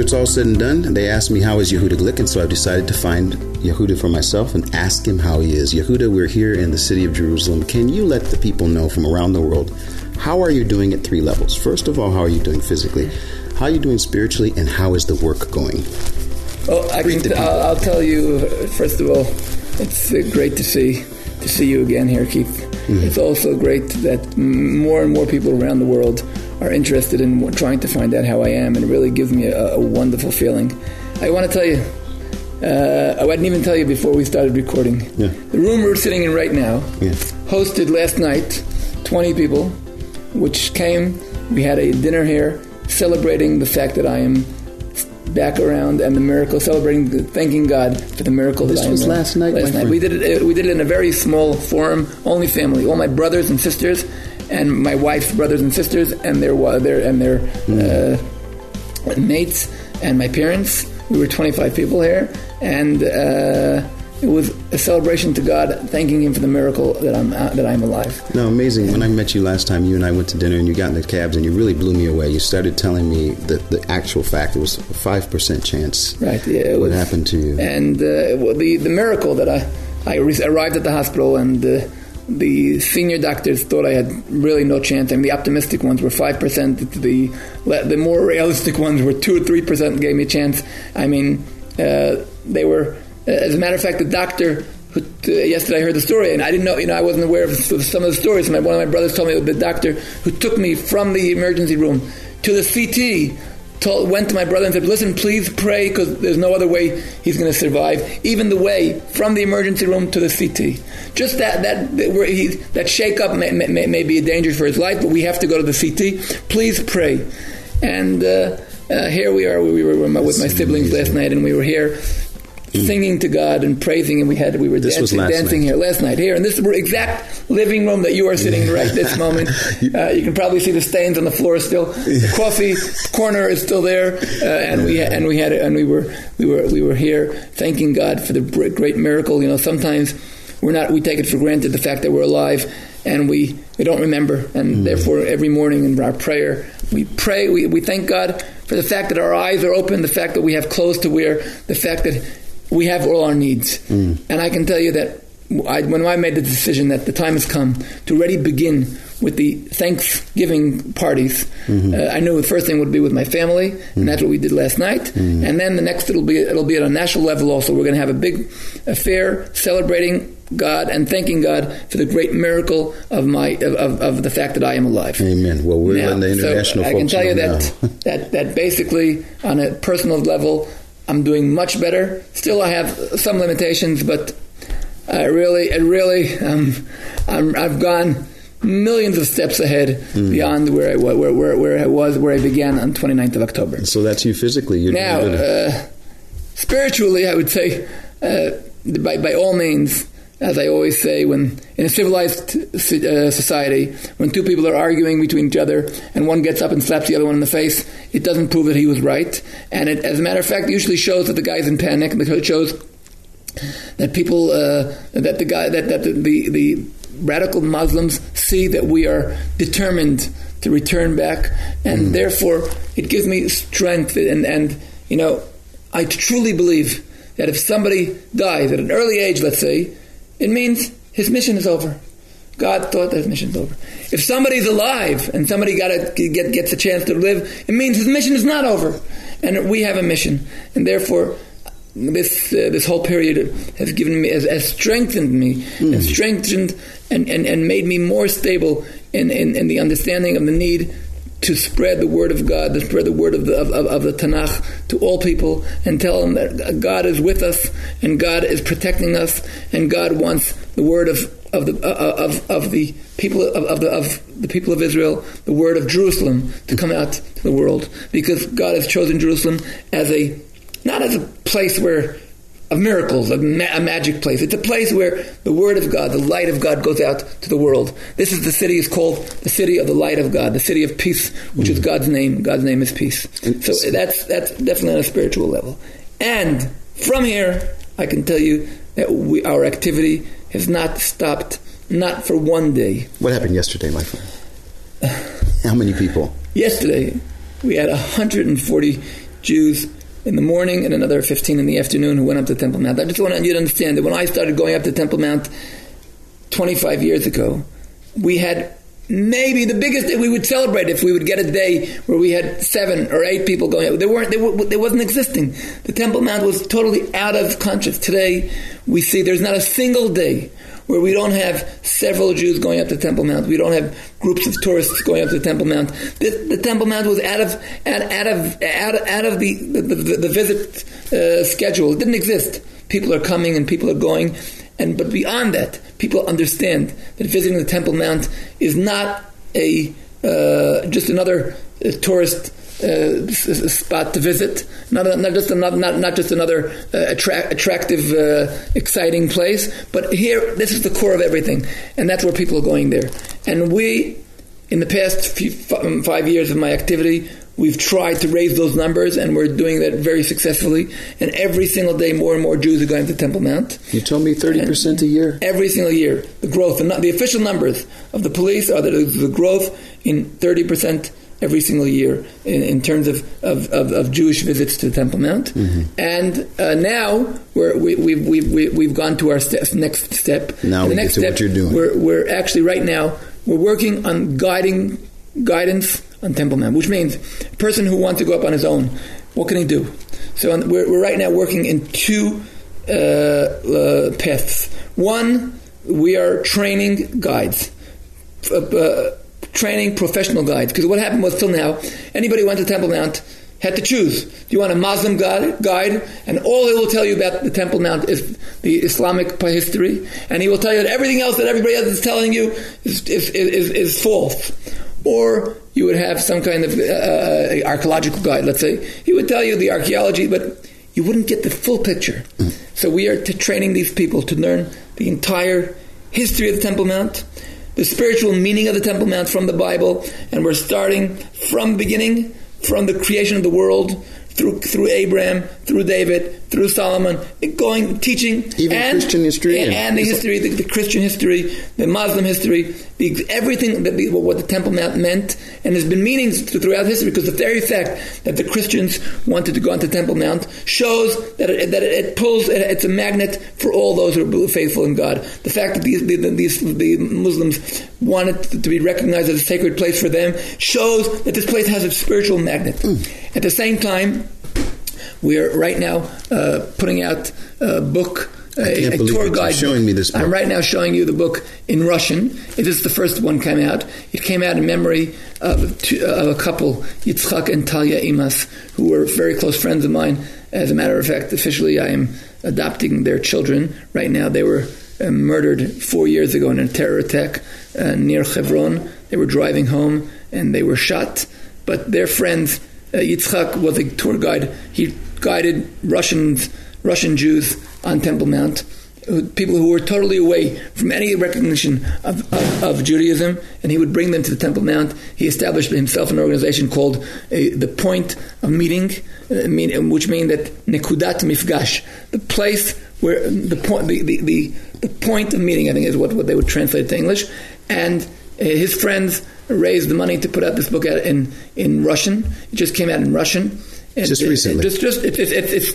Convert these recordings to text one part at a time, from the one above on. after it's all said and done, they asked me, how is Yehuda Glick? And so I've decided to find Yehuda for myself and ask him how he is. Yehuda, we're here in the city of Jerusalem. Can you let the people know from around the world, how are you doing at three levels? First of all, how are you doing physically? How are you doing spiritually? And how is the work going? Well, I'll tell you, first of all, it's great to see you again here, Keith. Mm-hmm. It's also great that more and more people around the world are interested in trying to find out how I am, and it really gives me a wonderful feeling. I want to tell you, I didn't even tell you before we started recording. Yeah. The room we're sitting in right now hosted last night 20 people, which came. We had a dinner here celebrating the fact that I am back around and the miracle, celebrating, thanking God for the miracle that I am. This was last night. Last night. We did it in a very small forum, only family, all my brothers and sisters, and my wife's brothers and sisters, and their mates, and my parents. We were 25 people here, and it was a celebration to God, thanking Him for the miracle that I'm alive. No, amazing. When I met you last time, you and I went to dinner, and you got in the cabs, and you really blew me away. You started telling me the actual fact. It was a 5% chance. Right. Yeah. What happened to you? And the miracle that I arrived at the hospital and. The senior doctors thought I had really no chance. I mean, the optimistic ones were 5%. The more realistic ones were 2 or 3% gave me a chance. I mean, they were... As a matter of fact, the doctor... yesterday I heard the story, and I didn't know, I wasn't aware of some of the stories. And one of my brothers told me the doctor who took me from the emergency room to the CT... went to my brother and said, listen, please pray, because there's no other way he's going to survive. Even the way from the emergency room to the CT. Just that shake-up may be dangerous for his life, but we have to go to the CT. Please pray. And here we are. We were with my siblings last night, and we were here singing to God and praising, and we were dancing here last night, here in this exact living room that you are sitting in right this moment. You can probably see the stains on the floor still. The coffee corner is still there, and we were here thanking God for the great miracle. Sometimes we take it for granted the fact that we're alive, and we don't remember, and therefore every morning in our prayer we pray. We thank God for the fact that our eyes are open, the fact that we have clothes to wear, the fact that we have all our needs. And I can tell you that when I made the decision that the time has come to already begin with the Thanksgiving parties, I knew the first thing would be with my family, and that's what we did last night. And then the next, it'll be at a national level also. We're going to have a big affair celebrating God and thanking God for the great miracle of the fact that I am alive. Amen. Well, we're letting the international folks know. I can tell you that basically on a personal level, I'm doing much better. Still, I have some limitations, but I've gone millions of steps ahead beyond where I began on 29th of October. So that's you physically. Spiritually, I would say, by all means, as I always say, when in a civilized society, when two people are arguing between each other and one gets up and slaps the other one in the face, it doesn't prove that he was right. And it, as a matter of fact, usually shows that the guy's in panic, because it shows that people, that the radical Muslims see that we are determined to return back, and therefore it gives me strength. And I truly believe that if somebody dies at an early age, let's say, it means his mission is over. God thought that his mission is over. If somebody's alive and somebody gets a chance to live, it means his mission is not over. And we have a mission. And therefore, this whole period has given me, has strengthened me, and made me more stable in the understanding of the need to spread the word of God, to spread the word of the Tanakh to all people, and tell them that God is with us, and God is protecting us, and God wants the word of the people of Israel, the word of Jerusalem, to come out to the world, because God has chosen Jerusalem not as a place of miracles, a magic place. It's a place where the Word of God, the light of God, goes out to the world. This is the city is called the City of the Light of God, the City of Peace, which is God's name. God's name is peace. So that's definitely on a spiritual level. And from here, I can tell you that our activity has not stopped, not for one day. What happened yesterday, my friend? How many people? Yesterday, we had 140 Jews in the morning and another 15 in the afternoon who went up to Temple Mount. I just want you to understand that when I started going up to Temple Mount 25 years ago, we had maybe the biggest day we would celebrate if we would get a day where we had 7 or 8 people going up. They wasn't existing. The Temple Mount was totally out of conscious. Today, we see there's not a single day where we don't have several Jews going up to Temple Mount. We don't have groups of tourists going up to Temple Mount. The Temple Mount was out of the visit schedule. It didn't exist. People are coming and people are going. But beyond that, people understand that visiting the Temple Mount is not just another tourist spot to visit, not just another attractive, exciting place, but here, this is the core of everything, and that's where people are going there. And we, in the past 5 years of my activity, we've tried to raise those numbers, and we're doing that very successfully. And every single day, more and more Jews are going to Temple Mount. You told me 30% a year? Every single year. The growth, and the official numbers of the police are that the growth in 30% every single year in terms of Jewish visits to the Temple Mount. Mm-hmm. And now we've gone to our next step. Now we get to what you're doing. We're actually right now, we're working on guidance on Temple Mount, which means a person who wants to go up on his own, what can he do? So we're right now working in two paths. One, we are training guides. Training professional guides, because what happened was till now, anybody who went to Temple Mount had to choose. Do you want a Muslim guide? And all he will tell you about the Temple Mount is the Islamic history, and he will tell you that everything else that everybody else is telling you is false. Or you would have some kind of archaeological guide, let's say. He would tell you the archaeology, but you wouldn't get the full picture. So we are training these people to learn the entire history of the Temple Mount, the spiritual meaning of the Temple Mount from the Bible, and we're starting from the beginning, from the creation of the world, through Abraham, through David, through Solomon, teaching. Even Christian history. And the history, the Christian history, the Muslim history, everything what the Temple Mount meant, and there's been meanings throughout history, because the very fact that the Christians wanted to go onto Temple Mount shows that it's a magnet for all those who are faithful in God. The fact that the Muslims wanted to be recognized as a sacred place for them shows that this place has a spiritual magnet. Mm. At the same time, we are right now putting out a book, a tour guide. Showing me this book. I'm right now showing you the book in Russian. It is the first one came out. It came out in memory of a couple, Yitzchak and Talia Imas, who were very close friends of mine. As a matter of fact, officially I am adopting their children right now. They were murdered 4 years ago in a terror attack near Hebron. They were driving home and they were shot. But their friends... Yitzchak was a tour guide. He guided Russian Jews on Temple Mount, people who were totally away from any recognition of Judaism, and he would bring them to the Temple Mount. He established himself an organization called The Point of Meeting, which means that Nekudat Mifgash, the place where the point of meeting, I think, is what they would translate to English. And his friends raised the money to put out this book out in Russian. It just came out in Russian. And just recently. It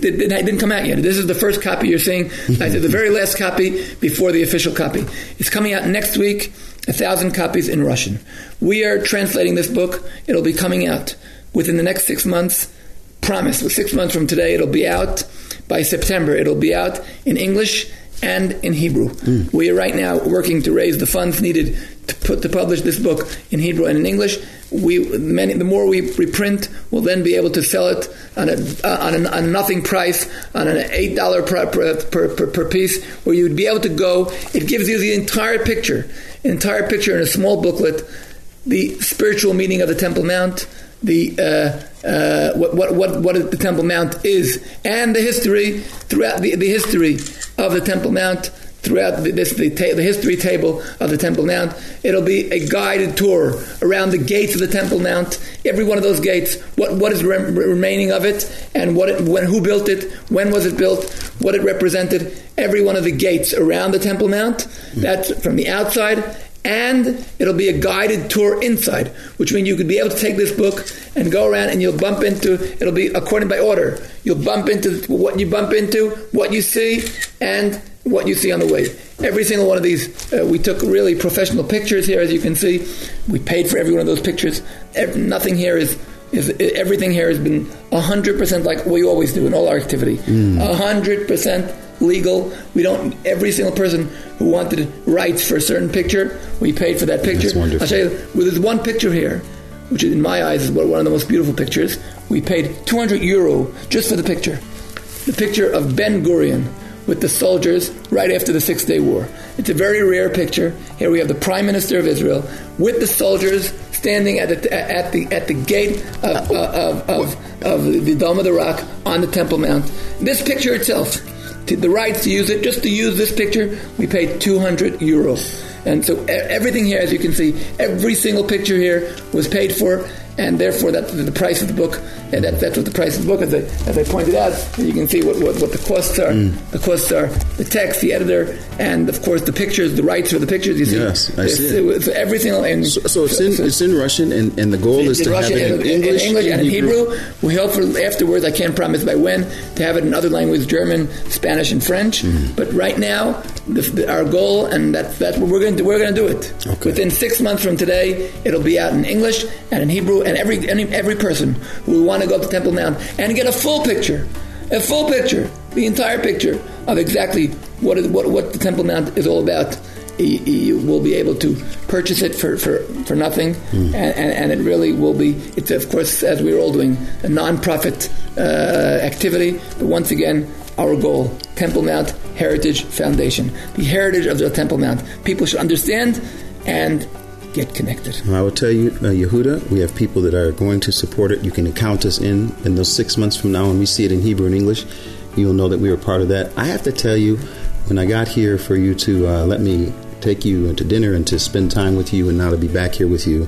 didn't come out yet. This is the first copy you're seeing. I did the very last copy before the official copy. It's coming out next week, 1,000 copies in Russian. We are translating this book. It'll be coming out within the next 6 months. Promise, 6 months from today, it'll be out. By September, it'll be out in English and in Hebrew. Mm. We are right now working to raise the funds needed to publish this book in Hebrew and in English. The more we reprint, we'll then be able to sell it on a nothing price, on an $8 per piece, where you'd be able to go. It gives you the entire picture in a small booklet, the spiritual meaning of the Temple Mount, what the Temple Mount is, and the history throughout the history of the Temple Mount. Throughout the history table of the Temple Mount, it'll be a guided tour around the gates of the Temple Mount. Every one of those gates, what is remaining of it, and who built it, when was it built, what it represented. Every one of the gates around the Temple Mount. That's from the outside. and it'll be a guided tour inside, which means you could be able to take this book and go around and you'll bump into, it'll be according by order, you'll bump into what you bump into, what you see, and what you see on the way. Every single one of these, we took really professional pictures here, as you can see. We paid for every one of those pictures. Nothing here is everything here has been 100% like we always do in all our activity. 100% legal. We don't, every single person who wanted rights for a certain picture, we paid for that picture. That's wonderful. I'll show you, well, there's one picture here, which in my eyes is one of the most beautiful pictures. We paid 200 euro just for the picture. The picture of Ben-Gurion with the soldiers right after the Six-Day War. It's a very rare picture. Here we have the Prime Minister of Israel with the soldiers standing at the gate of the Dome of the Rock on the Temple Mount. This picture itself, the rights to use it, just to use this picture, we paid 200 euros. And so everything here, as you can see, every single picture here was paid for, and therefore that's the price of the book. And that's what the price of the book, as I pointed out, you can see what the costs are. The costs are the text, the editor, and of course the pictures, the rights for the pictures. You see, yes, I see it. Every single, and it's in Russian, and the goal is to Russian, have it in English and in Hebrew. We hope for afterwards, I can't promise by when, to have it in other languages, German, Spanish, and French. But right now, our goal, and that's what we're going to do it. Okay. Within 6 months from today, it'll be out in English and in Hebrew, and every person who wants to go up to Temple Mount and get a full picture, the entire picture of exactly what the Temple Mount is all about. You will be able to purchase it for nothing, and it really will be. It's, of course, as we're all doing, a non-profit activity. But once again, our goal: Temple Mount Heritage Foundation, the heritage of the Temple Mount. People should understand and get connected. I will tell you, Yehuda, we have people that are going to support it. You can count us in those 6 months from now when we see it in Hebrew and English. You'll know that we were part of that. I have to tell you, when I got here for you to let me take you to dinner and to spend time with you and now to be back here with you,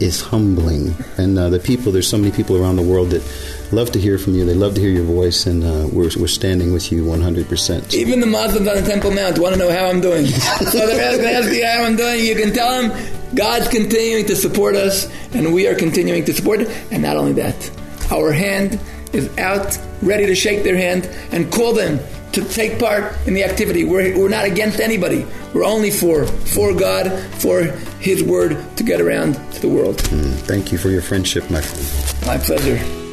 is humbling. And the people, there's so many people around the world that love to hear from you. They love to hear your voice, and we're standing with you 100%. Even the Muslims on the Temple Mount want to know how I'm doing. So they're going to ask you how I'm doing. You can tell them God's continuing to support us, and we are continuing to support it. And not only that, our hand is out, ready to shake their hand and call them to take part in the activity. We're not against anybody. We're only for God, for His Word to get around to the world. Thank you for your friendship, my friend. My pleasure.